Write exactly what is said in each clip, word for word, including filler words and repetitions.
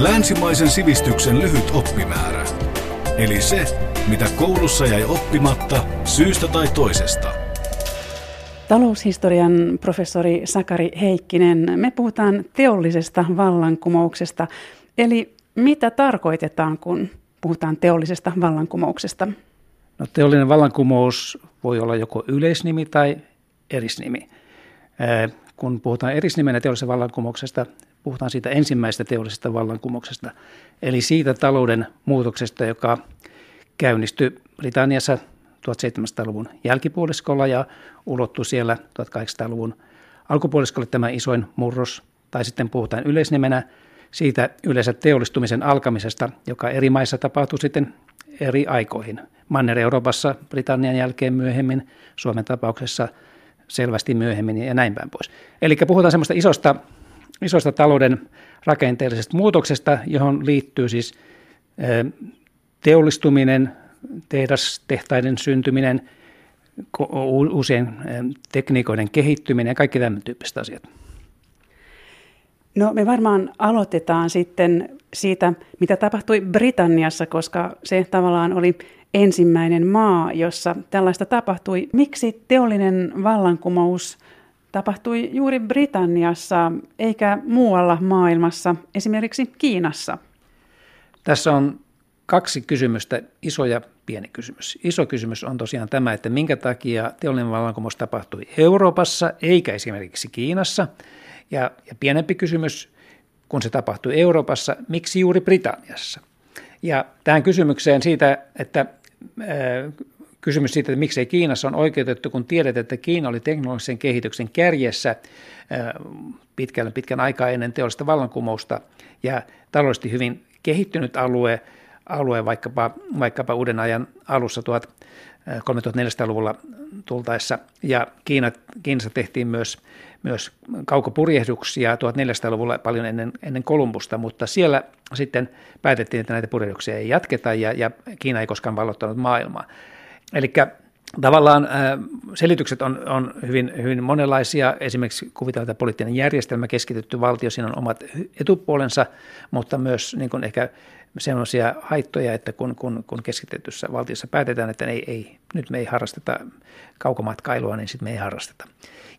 Länsimaisen sivistyksen lyhyt oppimäärä. Eli se, mitä koulussa jäi oppimatta syystä tai toisesta. Taloushistorian professori Sakari Heikkinen, me puhutaan teollisesta vallankumouksesta. Eli mitä tarkoitetaan, kun puhutaan teollisesta vallankumouksesta? No, teollinen vallankumous voi olla joko yleisnimi tai erisnimi. Kun puhutaan erisnimenä teollisesta vallankumouksesta, puhutaan siitä ensimmäisestä teollisesta vallankumouksesta, eli siitä talouden muutoksesta, joka käynnistyi Britanniassa tuhatseitsemänsadanluvun jälkipuoliskolla ja ulottui siellä tuhatkahdeksansadanluvun alkupuoliskolle tämä isoin murros, tai sitten puhutaan yleisnimenä siitä yleensä teollistumisen alkamisesta, joka eri maissa tapahtui sitten eri aikoihin. Manner-Euroopassa Britannian jälkeen myöhemmin, Suomen tapauksessa selvästi myöhemmin ja näin päin pois. Eli puhutaan semmoista isosta, isosta talouden rakenteellisesta muutoksesta, johon liittyy siis teollistuminen, tehdastehtaiden syntyminen, uusien tekniikoiden kehittyminen ja kaikki tämän tyyppiset asiat. No, me varmaan aloitetaan sitten siitä, mitä tapahtui Britanniassa, koska se tavallaan oli ensimmäinen maa, jossa tällaista tapahtui. Miksi teollinen vallankumous tapahtui juuri Britanniassa eikä muualla maailmassa, esimerkiksi Kiinassa? Tässä on kaksi kysymystä, iso ja pieni kysymys. Iso kysymys on tosiaan tämä, että minkä takia teollinen vallankumous tapahtui Euroopassa eikä esimerkiksi Kiinassa. Ja, ja pienempi kysymys, kun se tapahtui Euroopassa, miksi juuri Britanniassa? Ja tähän kysymykseen siitä, että äh, kysymys siitä, että miksei Kiinassa on oikeutettu, kun tiedetään, että Kiina oli teknologisen kehityksen kärjessä äh, pitkän, pitkän aikaa ennen teollista vallankumousta ja taloudellisesti hyvin kehittynyt alue, alue vaikkapa, vaikkapa uuden ajan alussa kolmetoistasataa neljätoistasataa-luvulla tultaessa, ja Kiina, Kiinassa tehtiin myös, myös kaukopurjehduksia neljätoistasataa-luvulla paljon ennen, ennen Kolumbusta, mutta siellä sitten päätettiin, että näitä purjehduksia ei jatketa, ja, ja Kiina ei koskaan vallottanut maailmaa. Eli tavallaan selitykset on, on hyvin, hyvin monenlaisia. Esimerkiksi kuvitellaan, että poliittinen järjestelmä, keskitytty valtio, siinä on omat etupuolensa, mutta myös niin kuin ehkä sellaisia haittoja, että kun, kun, kun keskitetyssä valtiossa päätetään, että ei, ei, nyt me ei harrasteta kaukomatkailua, niin sitten me ei harrasteta.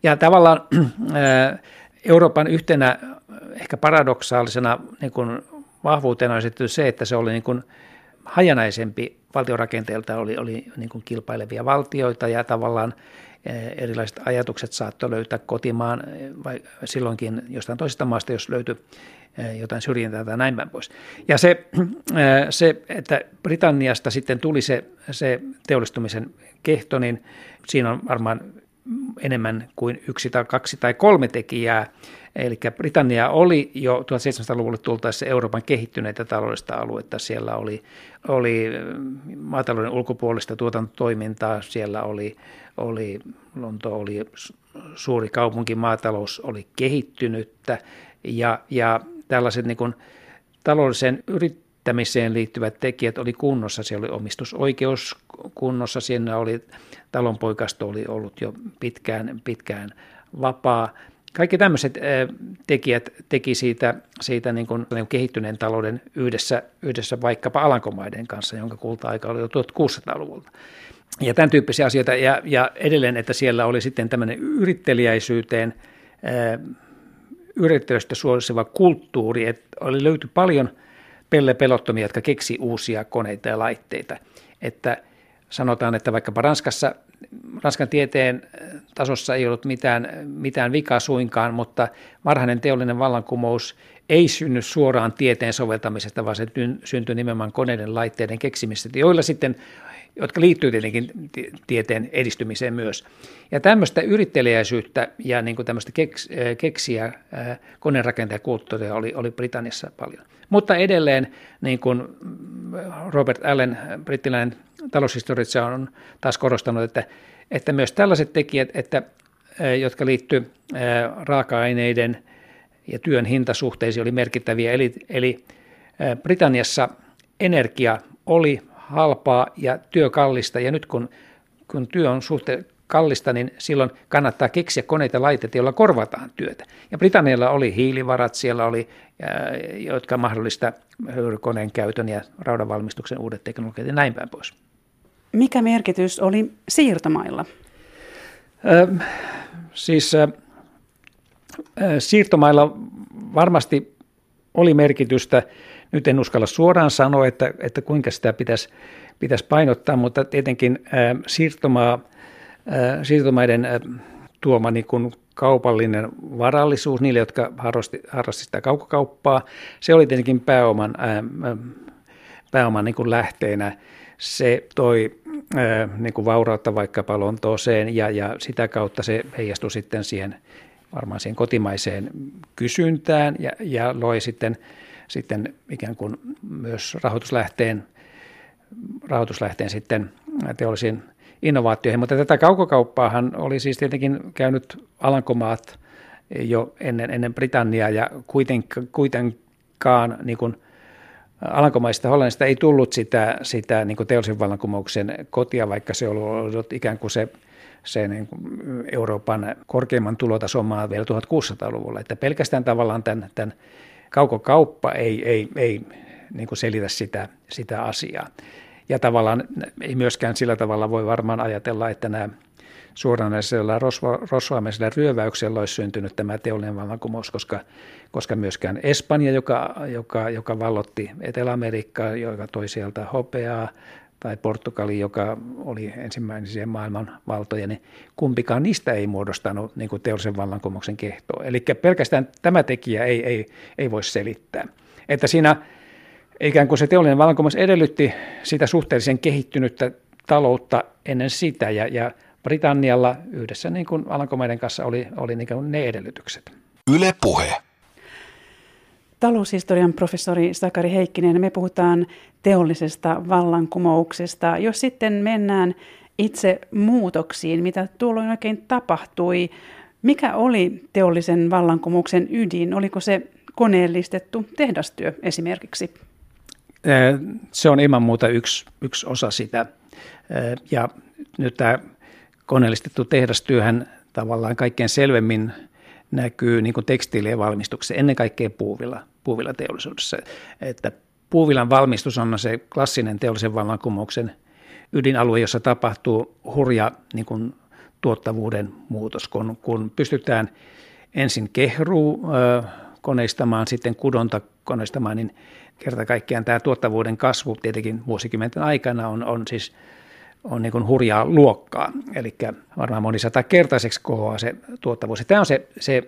Ja tavallaan äh, Euroopan yhtenä ehkä paradoksaalisena niin kuin vahvuutena on sitten se, että se oli niin kuin hajanaisempi valtiorakenteelta, oli, oli niin kuin kilpailevia valtioita ja tavallaan erilaiset ajatukset saattoi löytää kotimaan vai silloinkin jostain toisesta maasta, jos löytyi jotain syrjintää tai näin päin pois. Ja se, se, että Britanniasta sitten tuli se, se teollistumisen kehto, niin siinä on varmaan enemmän kuin yksi tai kaksi tai kolme tekijää. Eli Britannia oli jo tuhatseitsemänsadanluvulle tultaessa Euroopan kehittyneitä taloudellista aluetta. Siellä oli, oli maatalouden ulkopuolista tuotantotoimintaa, siellä oli, oli Lonto oli suuri kaupunki, maatalous oli kehittynyttä ja, ja tällaiset niin kuin taloudelliseen yrittämiseen liittyvät tekijät oli kunnossa. Siellä oli omistusoikeus kunnossa, siinä oli talonpoikasto oli ollut jo pitkään, pitkään vapaa. Kaikki tämmöiset tekijät teki siitä, siitä niin kuin kehittyneen talouden yhdessä, yhdessä vaikkapa Alankomaiden kanssa, jonka kulta-aika oli jo tuhatkuusisataaluvulta. Ja tämän tyyppisiä asioita ja, ja edelleen, että siellä oli sitten tämmöinen yrittelijäisyyteen, yrittäjyyttä suosiva kulttuuri, että oli löyty paljon pellepelottomia, jotka keksi uusia koneita ja laitteita. Että sanotaan, että vaikkapa Ranskassa, Ranskan tieteen tasossa ei ollut mitään, mitään vikaa suinkaan, mutta varhainen teollinen vallankumous ei synny suoraan tieteen soveltamisesta, vaan se syntyi nimenomaan koneiden laitteiden keksimisestä, joilla sitten, jotka liittyy tietenkin tieteen edistymiseen myös. Ja tämmöistä yrittelijäisyyttä ja niin kuin tämmöistä keks, keksiä konerakentejakulttuuria oli, oli Britanniassa paljon. Mutta edelleen niin kuin Robert Allen, brittiläinen taloushistorioitsija, on taas korostanut, että, että myös tällaiset tekijät, että, jotka liittyy raaka-aineiden ja työn hintasuhteisiin, oli merkittäviä. Eli, eli Britanniassa energia oli halpaa ja työ kallista, ja nyt kun, kun työ on suhte, kallista, niin silloin kannattaa keksiä koneita ja laitteita, joilla korvataan työtä. Ja Britannialla oli hiilivarat, siellä oli, jotka mahdollista höyrykoneen käytön ja raudanvalmistuksen uudet teknologiat ja näin päin pois. Mikä merkitys oli siirtomailla? Ö, siis ö, siirtomailla varmasti oli merkitystä. Nyt en uskalla suoraan sanoa, että, että kuinka sitä pitäisi, pitäisi painottaa, mutta tietenkin ö, siirtomaa, ö, siirtomaiden ö, tuoma niin kuin kaupallinen varallisuus niille, jotka harrasti, harrasti sitä kaukokauppaa, se oli tietenkin pääoman, ö, pääoman niin kuin lähteenä. Se toi äh, niin kuin vaurautta vaikkapa Lontooseen ja, ja sitä kautta se heijastui sitten siihen, varmaan siihen kotimaiseen kysyntään ja, ja loi sitten, sitten ikään kuin myös rahoituslähteen, rahoituslähteen sitten teollisiin innovaatioihin. Mutta tätä kaukokauppaahan oli siis tietenkin käynyt Alankomaat jo ennen, ennen Britanniaa ja kuitenkaan, kuitenkaan niin kuin Alankomaista Hollannista ei tullut sitä, sitä niin kuin teollisen vallankumouksen kotia, vaikka se oli ollut ikään kuin se, se niin kuin Euroopan korkeimman tulotason maa vielä tuhatkuusisataaluvulla. Että pelkästään tavallaan tämän, tämän kaukokauppa ei, ei, ei niin kuin selitä sitä, sitä asiaa. Ja tavallaan ei myöskään sillä tavalla voi varmaan ajatella, että nämä suoranaisella rosvaamisella ryöväyksellä olisi syntynyt tämä teollinen vallankumous, koska, koska myöskään Espanja, joka, joka, joka vallotti Etelä-Amerikkaa, joka toi sieltä hopeaa, tai Portugali, joka oli ensimmäisiä maailmanvaltoja, niin kumpikaan niistä ei muodostanut niin kuin teollisen vallankumouksen kehtoa. Eli pelkästään tämä tekijä ei, ei, ei voi selittää. Että siinä ikään kuin se teollinen vallankumous edellytti sitä suhteellisen kehittynyttä taloutta ennen sitä, ja, ja Britannialla yhdessä niin kuin Alankomaiden kanssa oli, oli niin kuin ne edellytykset. Yle Puhe. Taloushistorian professori Sakari Heikkinen, me puhutaan teollisesta vallankumouksesta. Jos sitten mennään itse muutoksiin, mitä tuolloin oikein tapahtui, mikä oli teollisen vallankumouksen ydin? Oliko se koneellistettu tehdastyö esimerkiksi? Se on ilman muuta yksi, yksi osa sitä. Ja nyt tämä koneellistettu tehdastyöhän tavallaan kaikkein selvemmin näkyy niin kuin tekstiilien valmistuksessa, ennen kaikkea puuvilla, puuvilla teollisuudessa. Että puuvilan valmistus on se klassinen teollisen vallankumouksen ydinalue, jossa tapahtuu hurja niin kuin tuottavuuden muutos, kun, kun pystytään ensin kehruu ö, koneistamaan, sitten kudonta koneistamaan, niin kerta kaikkiaan tämä tuottavuuden kasvu tietenkin vuosikymmenten aikana on, on siis on niin kuin hurjaa luokkaa, eli varmaan monisatakertaiseksi kohoaa se tuottavuus. Tämä on se, se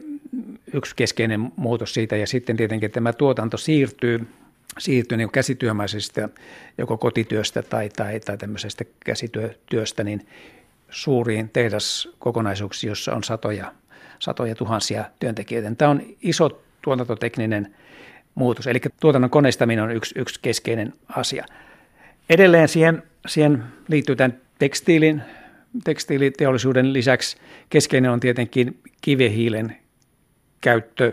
yksi keskeinen muutos siitä, ja sitten tietenkin tämä tuotanto siirtyy, siirtyy niin kuin käsityömäisestä, joko kotityöstä tai, tai, tai tämmöisestä käsityöstä, niin suuriin tehdaskokonaisuuksiin, jossa on satoja, satoja tuhansia työntekijöitä. Tämä on iso tuotantotekninen muutos, eli tuotannon koneistaminen on yksi, yksi keskeinen asia. Edelleen siihen, siihen liittyy tämän tekstiilin, tekstiiliteollisuuden lisäksi keskeinen on tietenkin kivihiilen käyttö,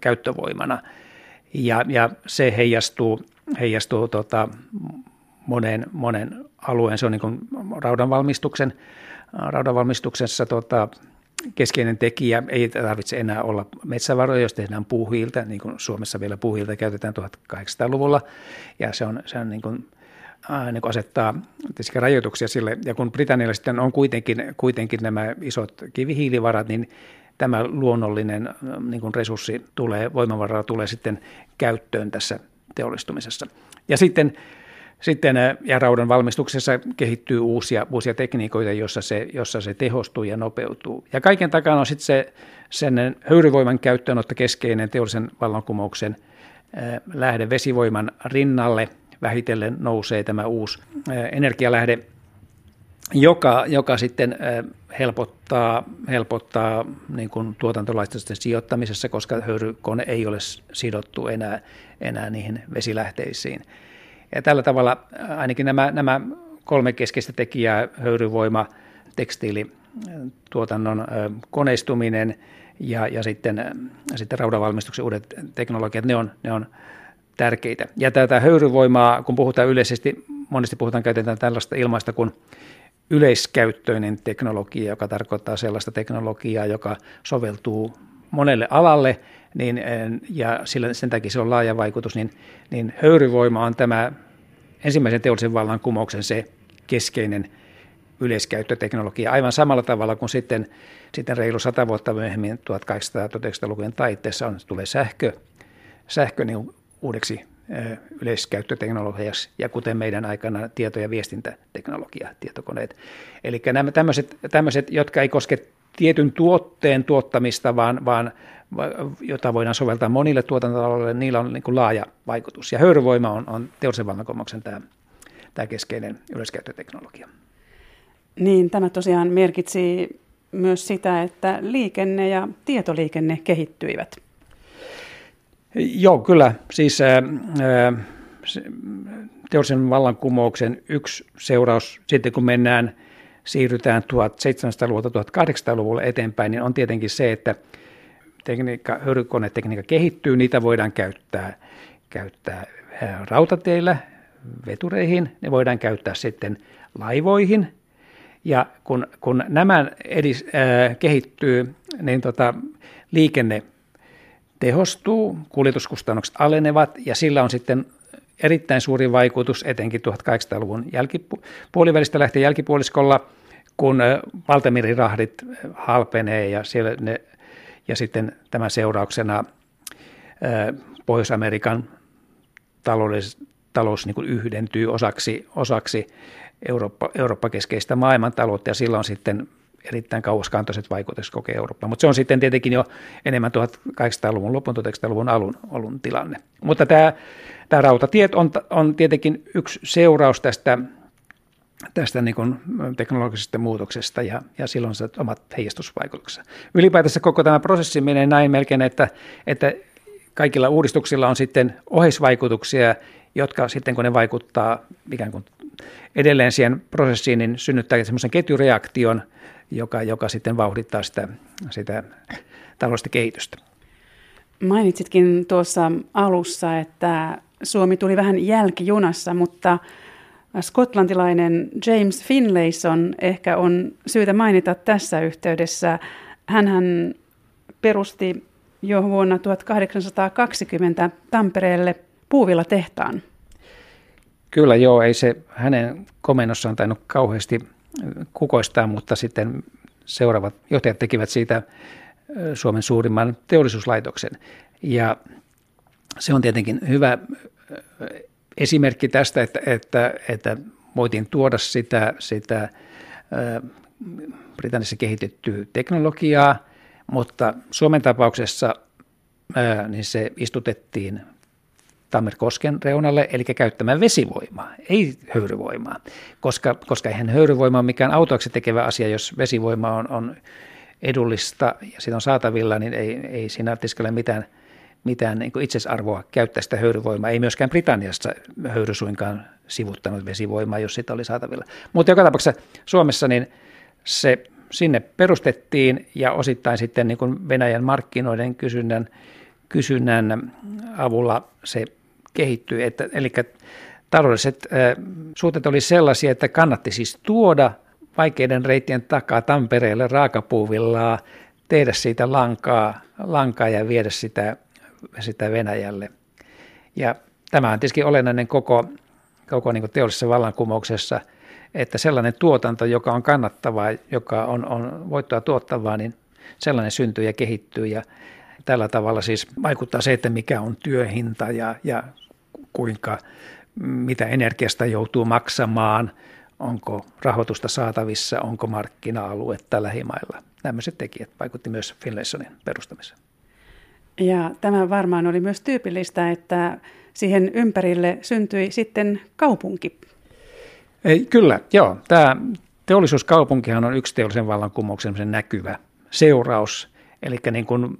käyttövoimana, ja, ja se heijastuu, heijastuu tota monen, monen alueen. Se on niin kuin raudanvalmistuksen, raudanvalmistuksessa tota keskeinen tekijä. Ei tarvitse enää olla metsävaroja, jos tehdään puuhiiltä, niin kuin Suomessa vielä puuhiiltä käytetään tuhatkahdeksansataaluvulla, ja se on, se on niin kuin Niin kuin asettaa rajoituksia sille, ja kun Britannialla sitten on kuitenkin, kuitenkin nämä isot kivihiilivarat, niin tämä luonnollinen niin kuin resurssi tulee, voimavara tulee sitten käyttöön tässä teollistumisessa. Ja sitten, sitten ja raudan valmistuksessa kehittyy uusia, uusia tekniikoita, jossa se, jossa se tehostuu ja nopeutuu. Ja kaiken takana on sitten se, sen höyryvoiman käyttöönotto keskeinen teollisen vallankumouksen eh, lähde vesivoiman rinnalle. Vähitellen nousee tämä uusi energialähde, joka, joka sitten helpottaa, helpottaa niin kuin tuotantolaitosten sijoittamisessa, koska höyrykone ei ole sidottu enää, enää niihin vesilähteisiin. Ja tällä tavalla ainakin nämä, nämä kolme keskeistä tekijää, höyryvoima, tekstiilituotannon koneistuminen ja, ja sitten, sitten raudanvalmistuksen uudet teknologiat, ne on, ne on tärkeitä. Ja tätä höyryvoimaa, kun puhutaan yleisesti, monesti puhutaan, käytetään tällaista ilmaista kuin yleiskäyttöinen teknologia, joka tarkoittaa sellaista teknologiaa, joka soveltuu monelle alalle, niin, ja sen takia se on laaja vaikutus, niin, niin höyryvoima on tämä ensimmäisen teollisen vallankumouksen se keskeinen yleiskäyttöteknologia, aivan samalla tavalla kuin sitten, sitten reilu sata vuotta myöhemmin tuhatkahdeksansatalukujen taitteessa on, tulee sähkö, sähkö niin uudeksi yleiskäyttöteknologiaksi ja kuten meidän aikana tieto- ja viestintäteknologia, tietokoneet. Eli nämä tämmöiset, tämmöiset, jotka ei koske tietyn tuotteen tuottamista, vaan, vaan jota voidaan soveltaa monille tuotantoaloille, niillä on niin kuin laaja vaikutus. Ja höyryvoima on, on teollisen vallankumouksen tämä, tämä keskeinen yleiskäyttöteknologia. Niin, tämä tosiaan merkitsi myös sitä, että liikenne ja tietoliikenne kehittyivät. Joo, kyllä. Siis ää, teollisen vallankumouksen yksi seuraus, sitten kun mennään, siirrytään seitsemäntoistasataluvulta kahdeksantoistasataa-luvulle eteenpäin, niin on tietenkin se, että tekniikka, höyrykonetekniikka kehittyy, niitä voidaan käyttää, käyttää rautateillä, vetureihin, ne voidaan käyttää sitten laivoihin. Ja kun, kun nämä edis, äh, kehittyy, niin tota, liikenne tehostuu, kuljetuskustannukset alenevat ja sillä on sitten erittäin suuri vaikutus etenkin tuhatkahdeksansataaluvun jälkipu- puolivälistä lähtien jälkipuoliskolla, kun äh, valtamerirahdit halpenee ja, siellä ne, ja sitten tämän seurauksena äh, Pohjois-Amerikan taloudellis- talous niin kuin yhdentyy osaksi, osaksi Eurooppa, Eurooppa-keskeistä maailmantaloutta, ja sillä on sitten erittäin kauaskantoiset vaikutukset koko Eurooppaan. Mutta se on sitten tietenkin jo enemmän tuhatkahdeksansataaluvun lopun, tuhatkahdeksansataaluvun alun, alun tilanne. Mutta tämä, tämä rautatiet on, on tietenkin yksi seuraus tästä, tästä niin kuin teknologisesta muutoksesta, ja, ja silloin se omat heijastusvaikutukset. Ylipäätänsä koko tämä prosessi menee näin melkein, että, että kaikilla uudistuksilla on sitten oheisvaikutuksia, jotka sitten kun ne vaikuttaa ikään kuin edelleen siihen prosessiin, niin synnyttää semmoisen ketjureaktion, joka, joka sitten vauhdittaa sitä, sitä taloudellista kehitystä. Mainitsitkin tuossa alussa, että Suomi tuli vähän jälkijunassa, mutta skotlantilainen James Finlayson ehkä on syytä mainita tässä yhteydessä. Hänhän perusti jo vuonna tuhatkahdeksansataakaksikymmentä Tampereelle puuvillatehtaan. Kyllä joo, ei se hänen komennossaan tainnut kauheasti kukoistaa, mutta sitten seuraavat johtajat tekivät siitä Suomen suurimman teollisuuslaitoksen. Ja se on tietenkin hyvä esimerkki tästä, että, että, että voitiin tuoda sitä, sitä Britanniassa kehitettyä teknologiaa, mutta Suomen tapauksessa niin se istutettiin Tammerkosken reunalle, eli käyttämään vesivoimaa, ei höyryvoimaa, koska, koska eihän höyryvoima ole mikään autoaksi tekevä asia, jos vesivoima on, on edullista ja siitä on saatavilla, niin ei, ei siinä artiskele mitään, mitään niin kuin itsesarvoa käyttää sitä höyryvoimaa. Ei myöskään Britanniassa höyry suinkaan sivuttanut vesivoimaa, jos sitä oli saatavilla. Mutta joka tapauksessa Suomessa niin se sinne perustettiin ja osittain sitten niin kuin Venäjän markkinoiden kysynnän, kysynnän avulla se kehittyy, että, eli taloudelliset äh, suhteet oli sellaisia, että kannatti siis tuoda vaikeiden reittien takaa Tampereelle raakapuuvillaa, tehdä siitä lankaa, lankaa ja viedä sitä, sitä Venäjälle. Ja tämä on tietysti olennainen koko, koko niin kuin teollisessa vallankumouksessa, että sellainen tuotanto, joka on kannattavaa, joka on, on voittoa tuottavaa, niin sellainen syntyy ja kehittyy ja tällä tavalla siis vaikuttaa se, että mikä on työhinta ja, ja kuinka, mitä energiasta joutuu maksamaan, onko rahoitusta saatavissa, onko markkina-aluetta lähimailla. Tämmöiset tekijät vaikutti myös Finlaysonin perustamiseen. Ja tämä varmaan oli myös tyypillistä, että siihen ympärille syntyi sitten kaupunki. Ei, kyllä, joo. Tämä teollisuuskaupunkihan on yksi teollisen vallankumouksen näkyvä seuraus, eli niin kuin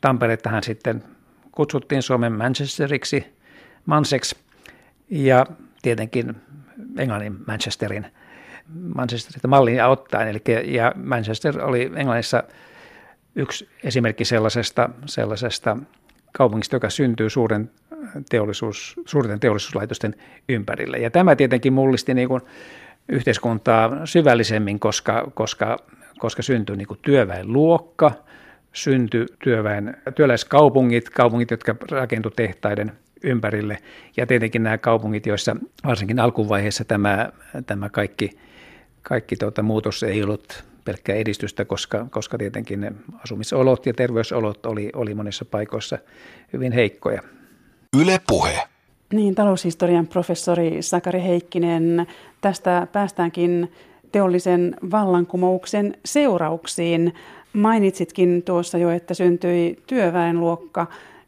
Tampereettahan sitten kutsuttiin Suomen Manchesteriksi, Manseksi, ja tietenkin Englannin Manchesterin, Manchesterista mallia ottaen. Eli, ja Manchester oli Englannissa yksi esimerkki sellaisesta, sellaisesta kaupungista, joka syntyy suuren teollisuus, suurten teollisuuslaitosten ympärille. Ja tämä tietenkin mullisti niin kuin yhteiskuntaa syvällisemmin, koska, koska, koska syntyi niin kuin työväenluokka, syntyi työväen, työläiskaupungit, kaupungit, jotka rakentuivat tehtaiden ympärille, ja tietenkin nämä kaupungit, joissa varsinkin alkuvaiheessa tämä, tämä kaikki, kaikki tuota, muutos ei ollut pelkkää edistystä, koska, koska tietenkin ne asumisolot ja terveysolot oli, oli monissa paikoissa hyvin heikkoja. Yle Puhe. Niin, taloushistorian professori Sakari Heikkinen, tästä päästäänkin teollisen vallankumouksen seurauksiin. Mainitsitkin tuossa jo, että syntyi työväenluokka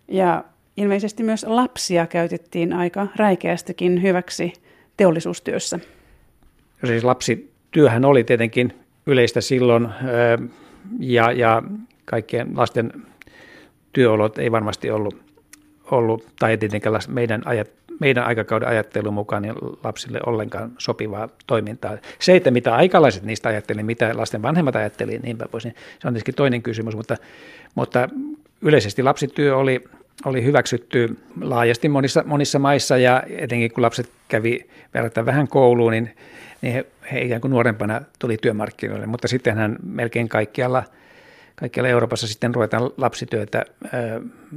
ja ilmeisesti myös lapsia käytettiin aika räikeästikin hyväksi teollisuustyössä. Siis lapsityöhän oli tietenkin yleistä silloin ja, ja kaikkien lasten työolot ei varmasti ollut, ollut tai tietenkään meidän, ajat, meidän aikakauden ajattelun mukaan niin lapsille ollenkaan sopivaa toimintaa. Se, että mitä aikalaiset niistä ajatteli, mitä lasten vanhemmat ajatteli, niinpä pois, niin se on tietenkin toinen kysymys, mutta, mutta yleisesti lapsityö oli... oli hyväksytty laajasti monissa, monissa maissa, ja etenkin kun lapset kävi verrattain vähän kouluun, niin, niin he, he ikään kuin nuorempana tuli työmarkkinoille. Mutta sittenhän melkein kaikkialla, kaikkialla Euroopassa sitten ruvetaan lapsityötä äh,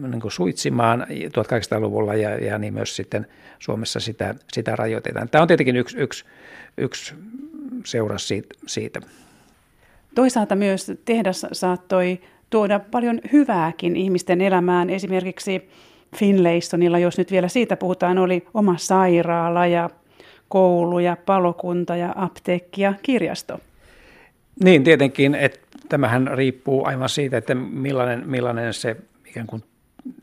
niin kuin suitsimaan tuhatkahdeksansataaluvulla, ja, ja niin myös sitten Suomessa sitä, sitä rajoitetaan. Tämä on tietenkin yksi, yksi, yksi seuraus siitä. Toisaalta myös tehdas saattoi tuoda paljon hyvääkin ihmisten elämään. Esimerkiksi Finlaysonilla, jos nyt vielä siitä puhutaan, oli oma sairaala ja koulu ja palokunta ja apteekki ja kirjasto. Niin, tietenkin, että tämähän riippuu aivan siitä, että millainen, millainen se ikään kuin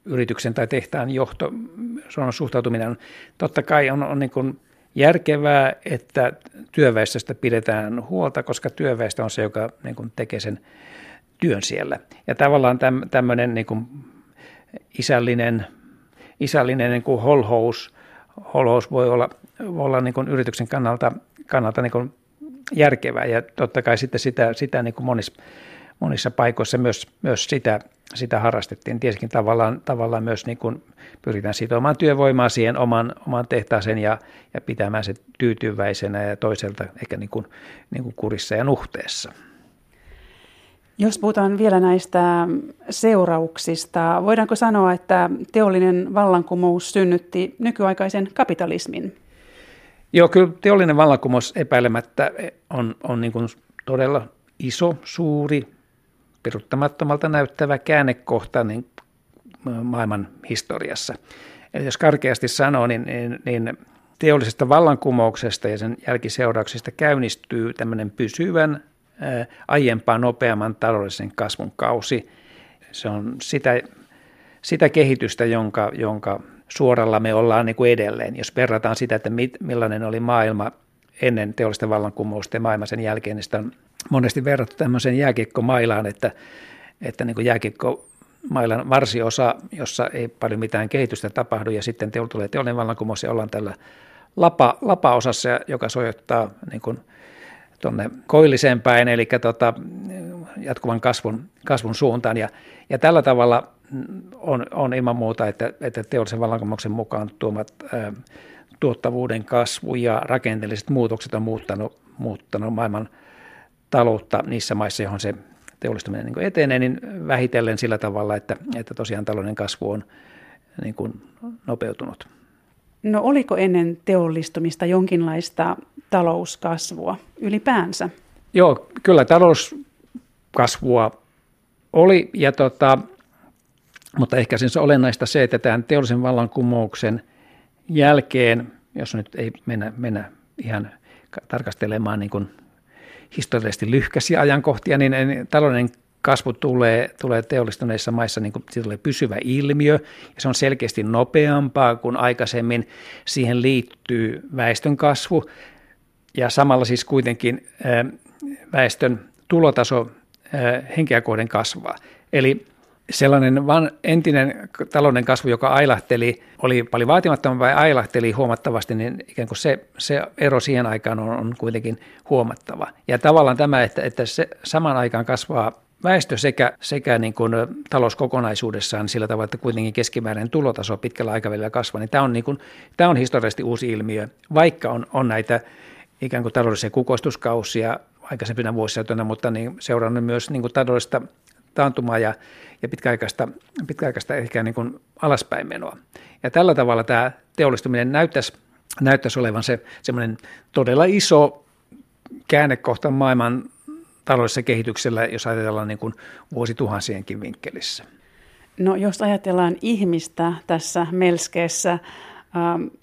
yrityksen tai tehtaan johto, se on suhtautuminen on. Totta kai on, on niin kuin järkevää, että työväestöstä pidetään huolta, koska työväestö on se, joka niin kuin tekee sen työn siellä. Ja tavallaan tämmöinen niin kuin isällinen, isällinen niin kuin holhous, holhous voi olla, voi olla niin kuin yrityksen kannalta, kannalta niin kuin järkevää, ja totta kai sitten sitä, sitä niin kuin monissa, monissa paikoissa myös, myös sitä, sitä harrastettiin. Tietenkin tavallaan, tavallaan myös niin kuin pyritään sitomaan työvoimaa siihen oman, oman tehtaaseen ja, ja pitämään se tyytyväisenä ja toiselta ehkä niin kuin, niin kuin kurissa ja nuhteessa. Jos puhutaan vielä näistä seurauksista, voidaanko sanoa, että teollinen vallankumous synnytti nykyaikaisen kapitalismin? Joo, kyllä teollinen vallankumous epäilemättä on, on niin kuin todella iso, suuri, peruuttamattomalta näyttävä käännekohta niin maailman historiassa. Eli jos karkeasti sanoo, niin, niin, niin teollisesta vallankumouksesta ja sen jälkiseurauksista käynnistyy tämmöinen pysyvän, aiempaa nopeamman taloudellisen kasvun kausi. Se on sitä, sitä kehitystä, jonka, jonka suoralla me ollaan niin kuin edelleen. Jos verrataan sitä, että mit, millainen oli maailma ennen teollista vallankumousta ja maailman sen jälkeen, niin sitä on monesti verrattu tämmöiseen jääkiekkomailaan, että, että niin kuin jääkiekkomailan varsiosa, jossa ei paljon mitään kehitystä tapahdu, ja sitten tulee teollinen vallankumous ja ollaan tällä lapa, lapaosassa, joka sojottaa niin kuin tuonne koilliseen päin, eli tota, jatkuvan kasvun, kasvun suuntaan. Ja, ja tällä tavalla on, on ilman muuta, että, että teollisen vallankumouksen mukaan tuomat ä, tuottavuuden kasvu ja rakenteelliset muutokset on muuttanut, muuttanut maailman taloutta niissä maissa, johon se teollistuminen niin kuin etenee, niin vähitellen sillä tavalla, että, että tosiaan talouden kasvu on niin kuin nopeutunut. No oliko ennen teollistumista jonkinlaista talouskasvua ylipäänsä? Joo, kyllä talouskasvua oli, ja tota, mutta ehkä siis olennaista se, että tämän teollisen vallankumouksen jälkeen, jos nyt ei mennä, mennä ihan tarkastelemaan niin kuin historiallisesti lyhkäisiä ajankohtia, niin talouden kasvu tulee, tulee teollistuneissa maissa, niin kuin siitä tulee pysyvä ilmiö, ja se on selkeästi nopeampaa kuin aikaisemmin. Siihen liittyy väestön kasvu, ja samalla siis kuitenkin väestön tulotaso henkeä kohden kasvaa. Eli sellainen van, entinen talouden kasvu, joka ailahteli, oli paljon vaatimattomampaa ja ailahteli huomattavasti, niin ikään kuin se, se ero siihen aikaan on, on kuitenkin huomattava. Ja tavallaan tämä, että, että se samaan aikaan kasvaa väestö sekä, sekä niin kuin talous kokonaisuudessaan sillä tavalla, että kuitenkin keskimääräinen tulotaso pitkällä aikavälillä kasvaa, niin tämä on, niin kuin, tämä on historiallisesti uusi ilmiö, vaikka on, on näitä ikään kuin taloudellisia kukoistuskausia aikaisempina vuosina, mutta niin seurannut myös niin kuin taloudellista taantumaa ja, ja pitkäaikaista, pitkäaikaista ehkä niin kuin alaspäin menoa. Ja tällä tavalla tämä teollistuminen näyttäisi, näyttäisi olevan se semmoinen todella iso käännekohta maailman taloudellisessa kehityksellä, jos ajatellaan niin kuin vuosituhansienkin vinkkelissä. No jos ajatellaan ihmistä tässä melskeessä,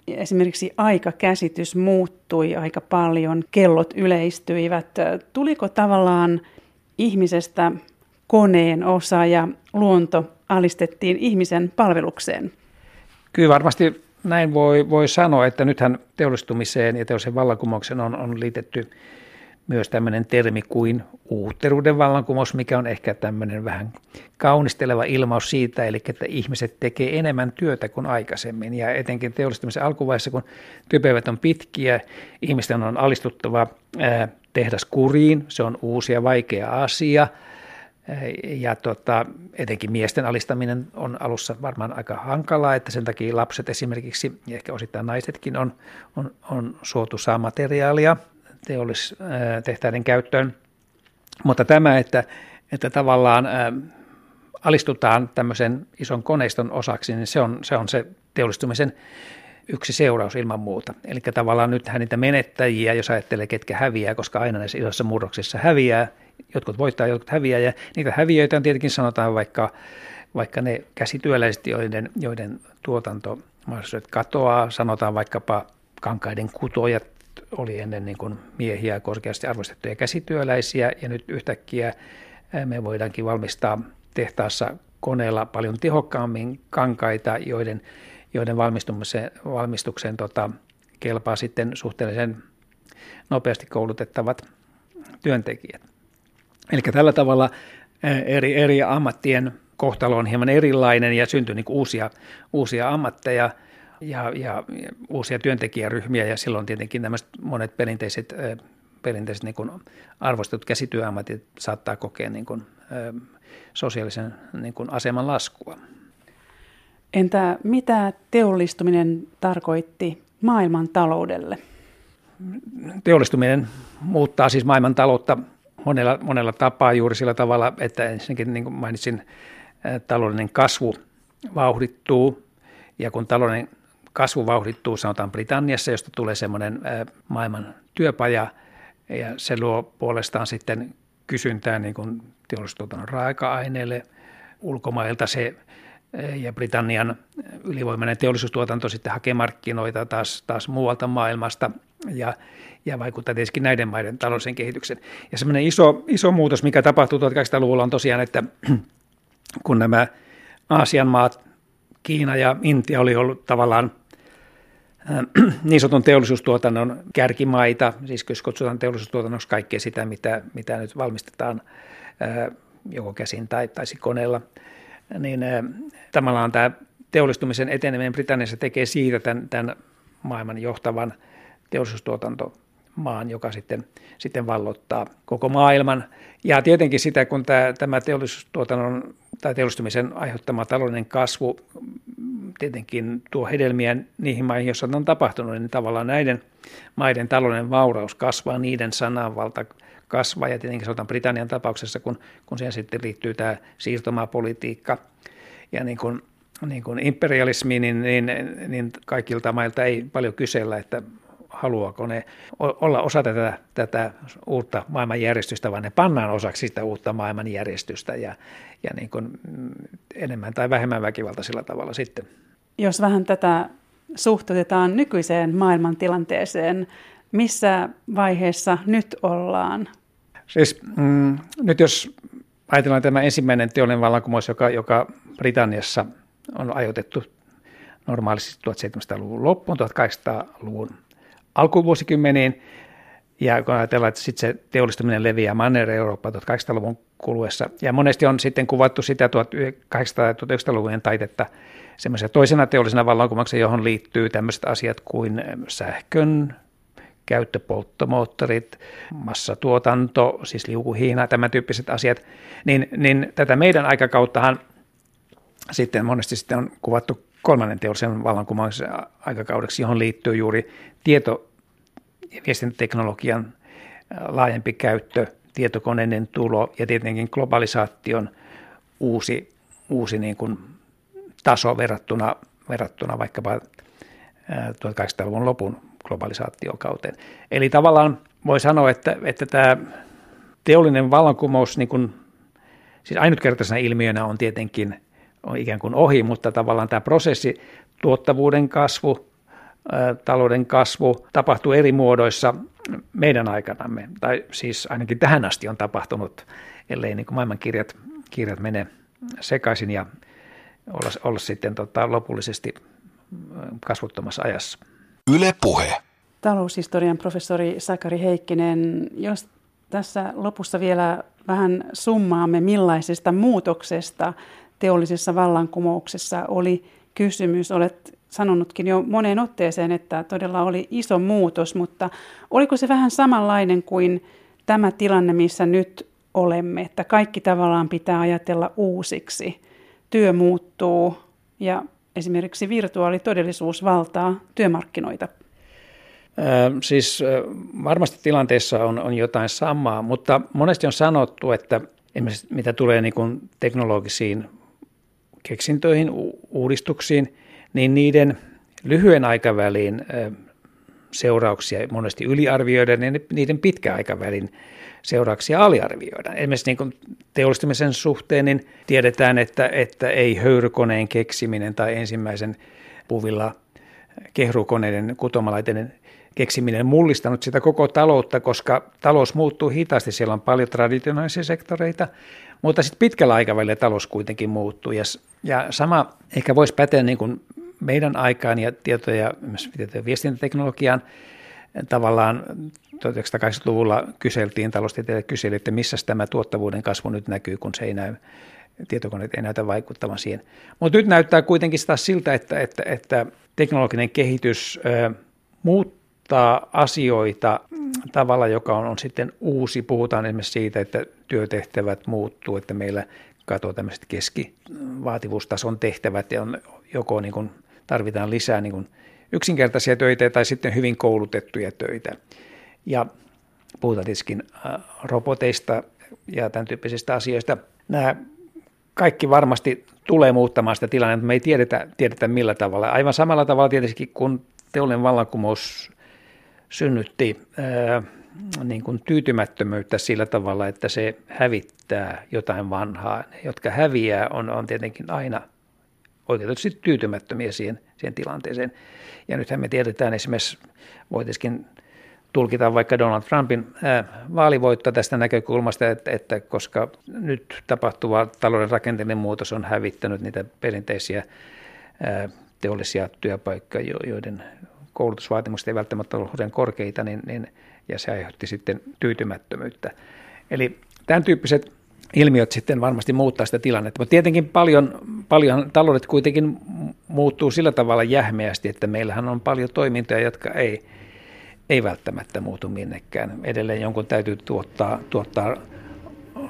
esimerkiksi aikakäsitys muuttui aika paljon, kellot yleistyivät. Tuliko tavallaan ihmisestä koneen osa ja luonto alistettiin ihmisen palvelukseen? Kyllä varmasti näin voi, voi sanoa, että nythän teollistumiseen ja teollisen vallankumouksen on, on liitetty myös tämmöinen termi kuin uutteruuden vallankumous, mikä on ehkä tämmöinen vähän kaunisteleva ilmaus siitä, eli että ihmiset tekee enemmän työtä kuin aikaisemmin. Ja etenkin teollistumisen alkuvaiheessa, kun työpäivät on pitkiä, ihmisten on alistuttava ää, tehdaskuriin, se on uusi ja vaikea asia. Ää, ja tota, etenkin miesten alistaminen on alussa varmaan aika hankalaa, että sen takia lapset esimerkiksi, ja ehkä osittain naisetkin, on, on, on suotuisaa materiaalia teollistehtäiden käyttöön, mutta tämä, että, että tavallaan ä, alistutaan tämmöisen ison koneiston osaksi, niin se on se, on se teollistumisen yksi seuraus ilman muuta. Eli tavallaan nythän niitä menettäjiä, jos ajattelee ketkä häviää, koska aina näissä isoissa murroksissa häviää, jotkut voittaa, jotkut häviää, ja niitä häviöitä on tietenkin sanotaan vaikka, vaikka ne käsityöläiset, joiden, joiden tuotantomahdollisuudet katoaa, sanotaan vaikkapa kankaiden kutojat, oli ennen niin kuin miehiä, korkeasti arvostettuja käsityöläisiä, ja nyt yhtäkkiä me voidaankin valmistaa tehtaassa koneella paljon tehokkaammin kankaita, joiden, joiden valmistumiseen, valmistukseen tota, kelpaa sitten suhteellisen nopeasti koulutettavat työntekijät. Eli tällä tavalla eri, eri ammattien kohtalo on hieman erilainen, ja syntyy niin kuin uusia, uusia ammatteja, Ja, ja, ja uusia työntekijäryhmiä, ja silloin tietenkin tämmöiset monet perinteiset, äh, perinteiset niin kuin arvostetut käsityöammatit saattaa kokea niin kuin, äh, sosiaalisen niin kuin aseman laskua. Entä mitä teollistuminen tarkoitti maailman taloudelle? Teollistuminen muuttaa siis maailman taloutta monella, monella tapaa juuri sillä tavalla, että ensinnäkin niin kuin mainitsin, äh, taloudellinen kasvu vauhdittuu, ja kun talouden kasvu vauhdittuu, sanotaan Britanniassa, josta tulee semmoinen maailman työpaja, ja se luo puolestaan sitten kysyntää niin kuin teollisuustuotannon raaka-aineille ulkomailta se, ja Britannian ylivoimainen teollisuustuotanto sitten hakee markkinoita taas, taas muualta maailmasta, ja, ja vaikuttaa tietysti näiden maiden taloudellisen kehityksen. Ja semmoinen iso, iso muutos, mikä tapahtuu tuhatkahdeksansataaluvulla on tosiaan, että kun nämä Aasian maat, Kiina ja Intia oli ollut tavallaan niin sanotun teollisuustuotannon kärkimaita, siis jos kutsutaan teollisuustuotannoksi kaikkea sitä, mitä, mitä nyt valmistetaan joko käsin tai, tai koneella, niin tavallaan tämä teollistumisen eteneminen Britanniassa tekee siitä tämän, tämän maailman johtavan teollisuustuotantomaan, joka sitten, sitten vallottaa koko maailman. Ja tietenkin sitä, kun tämä, tämä teollisuustuotannon tai teollistumisen aiheuttama talouden kasvu tietenkin tuo hedelmiä niihin maihin, joissa on tapahtunut, niin tavallaan näiden maiden talouden vauraus kasvaa, niiden sananvalta kasvaa, ja tietenkin sanotaan Britannian tapauksessa, kun, kun siihen sitten liittyy tämä siirtomaapolitiikka ja niin kuin, niin kuin imperialismi, niin, niin, niin kaikilta mailta ei paljon kysellä, että haluaako ne olla osa tätä, tätä uutta maailmanjärjestystä, vaan ne pannaan osaksi sitä uutta maailmanjärjestystä ja, ja niin kuin enemmän tai vähemmän väkivaltaisella tavalla sitten. Jos vähän tätä suhteutetaan nykyiseen maailmantilanteeseen, missä vaiheessa nyt ollaan? Siis, mm, nyt jos ajatellaan tämä ensimmäinen teollinen vallankumous, joka, joka Britanniassa on ajoitettu normaalisti tuhatseitsemänsataa-luvun loppuun, tuhatkahdeksansataaluvun alkuvuosikymmeniin, ja kun ajatellaan, että sitten se teollistuminen leviää Manner-Eurooppaan tuhatkahdeksansataaluvun kuluessa, ja monesti on sitten kuvattu sitä tuhatkahdeksansataa- ja tuhatyhdeksänsataaluvujen taitetta semmoisena toisena teollisena vallankumouksen, johon liittyy tämmöiset asiat kuin sähkön käyttöpolttomoottorit, massatuotanto, siis liukuhiihna, tämän tyyppiset asiat, niin, niin tätä meidän aikakauttahan sitten monesti sitten on kuvattu kolmannen teollisen vallankumouksen aikakaudeksi, johon liittyy juuri tieto viestintäteknologian laajempi käyttö, tietokoneiden tulo ja tietenkin globalisaation uusi, uusi niin kuin taso verrattuna, verrattuna vaikkapa tuhatkahdeksansataaluvun lopun globalisaatiokauteen. Eli tavallaan voi sanoa, että, että tämä teollinen vallankumous, niin kuin, siis ainutkertaisena ilmiönä on tietenkin on ikään kuin ohi, mutta tavallaan tämä prosessi, tuottavuuden kasvu, talouden kasvu tapahtuu eri muodoissa meidän aikanamme, tai siis ainakin tähän asti on tapahtunut, ellei niin kuin maailmankirjat kirjat mene sekaisin ja olla, olla sitten tota, lopullisesti kasvuttomassa ajassa. Yle Puhe. Taloushistorian professori Sakari Heikkinen, jos tässä lopussa vielä vähän summaamme, millaisesta muutoksesta teollisessa vallankumouksessa oli kysymys. Olet sanonutkin jo moneen otteeseen, että todella oli iso muutos, mutta oliko se vähän samanlainen kuin tämä tilanne, missä nyt olemme, että kaikki tavallaan pitää ajatella uusiksi. Työ muuttuu ja esimerkiksi virtuaalitodellisuus valtaa työmarkkinoita. Siis varmasti tilanteessa on, on jotain samaa, mutta monesti on sanottu, että mitä tulee niin kuin teknologisiin keksintöihin, uudistuksiin, niin niiden lyhyen aikavälin seurauksia monesti yliarvioidaan ja niiden pitkän aikavälin seurauksia aliarvioidaan. Esimerkiksi niin kuin teollistumisen suhteen niin tiedetään, että, että ei höyrykoneen keksiminen tai ensimmäisen puvilla kehrukoneiden kutomalaiteiden keksiminen mullistanut sitä koko taloutta, koska talous muuttuu hitaasti, siellä on paljon traditionaalisia sektoreita, mutta sitten pitkällä aikavälillä talous kuitenkin muuttuu. Ja, ja sama ehkä voisi päteä niin kuin meidän aikaan ja tieto- ja, tieto- ja viestintäteknologiaan. Tavallaan tuhatyhdeksänsataakahdeksankymmentäluvulla kyseltiin, taloustieteilijöille kyseli, että missä tämä tuottavuuden kasvu nyt näkyy, kun se ei näy, tietokoneet ei näytä vaikuttavan siihen. Mutta nyt näyttää kuitenkin taas siltä, että, että, että teknologinen kehitys ö, muuttuu. Asioita tavalla, joka on, on sitten uusi. Puhutaan esimerkiksi siitä, että työtehtävät muuttuu, että meillä katoaa tämmöiset keskivaativuustason tehtävät ja on, joko niin kuin, tarvitaan lisää niin kuin yksinkertaisia töitä tai sitten hyvin koulutettuja töitä. Ja puhutaan tietysti roboteista ja tämän tyyppisistä asioista. Nämä kaikki varmasti tulee muuttamaan sitä tilannetta, me ei tiedetä, tiedetä millä tavalla. Aivan samalla tavalla tietysti, kun teollinen vallankumous synnytti ää, niin kuin tyytymättömyyttä sillä tavalla, että se hävittää jotain vanhaa. Ne, jotka häviää, on, on tietenkin aina oikeutetusti tyytymättömiä siihen, siihen tilanteeseen. Ja nythän me tiedetään esimerkiksi, voitaisiin tulkita vaikka Donald Trumpin ää, vaalivoittoa tästä näkökulmasta, että, että koska nyt tapahtuva talouden rakenteellinen muutos on hävittänyt niitä perinteisiä ää, teollisia työpaikkoja, joiden koulutusvaatimukset ei välttämättä ollut usein korkeita, niin, niin, ja se aiheutti sitten tyytymättömyyttä. Eli tämän tyyppiset ilmiöt sitten varmasti muuttaa sitä tilannetta, mutta tietenkin paljon, paljon taloudet kuitenkin muuttuu sillä tavalla jähmeästi, että meillähän on paljon toimintoja, jotka ei, ei välttämättä muutu minnekään. Edelleen jonkun täytyy tuottaa, tuottaa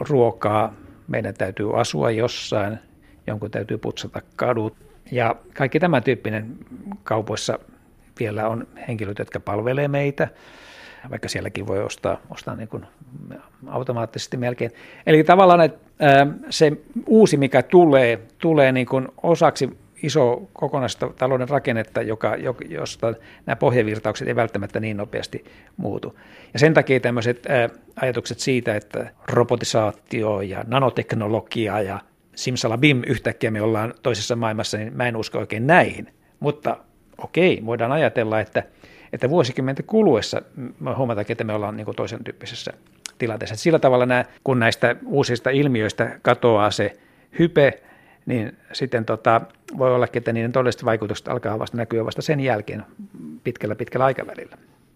ruokaa, meidän täytyy asua jossain, jonkun täytyy putsata kadut, ja kaikki tämän tyyppinen kaupoissa vielä on henkilöitä, jotka palvelee meitä, vaikka sielläkin voi ostaa, ostaa niin kuin automaattisesti melkein. Eli tavallaan että se uusi, mikä tulee, tulee niin kuin osaksi iso kokonaista talouden rakennetta, joka, josta nämä pohjavirtaukset ei välttämättä niin nopeasti muutu. Ja sen takia tämmöiset ajatukset siitä, että robotisaatio ja nanoteknologia ja simsalabim yhtäkkiä me ollaan toisessa maailmassa, niin mä en usko oikein näihin, mutta okei, voidaan ajatella, että, että vuosikymmenten kuluessa me huomataan, että me ollaan niin kuin toisen tyyppisessä tilanteessa. Että sillä tavalla, nämä, kun näistä uusista ilmiöistä katoaa se hype, niin sitten tota, voi olla, että niiden todelliset vaikutukset alkaa vasta näkyä vasta sen jälkeen pitkällä pitkällä aikavälillä.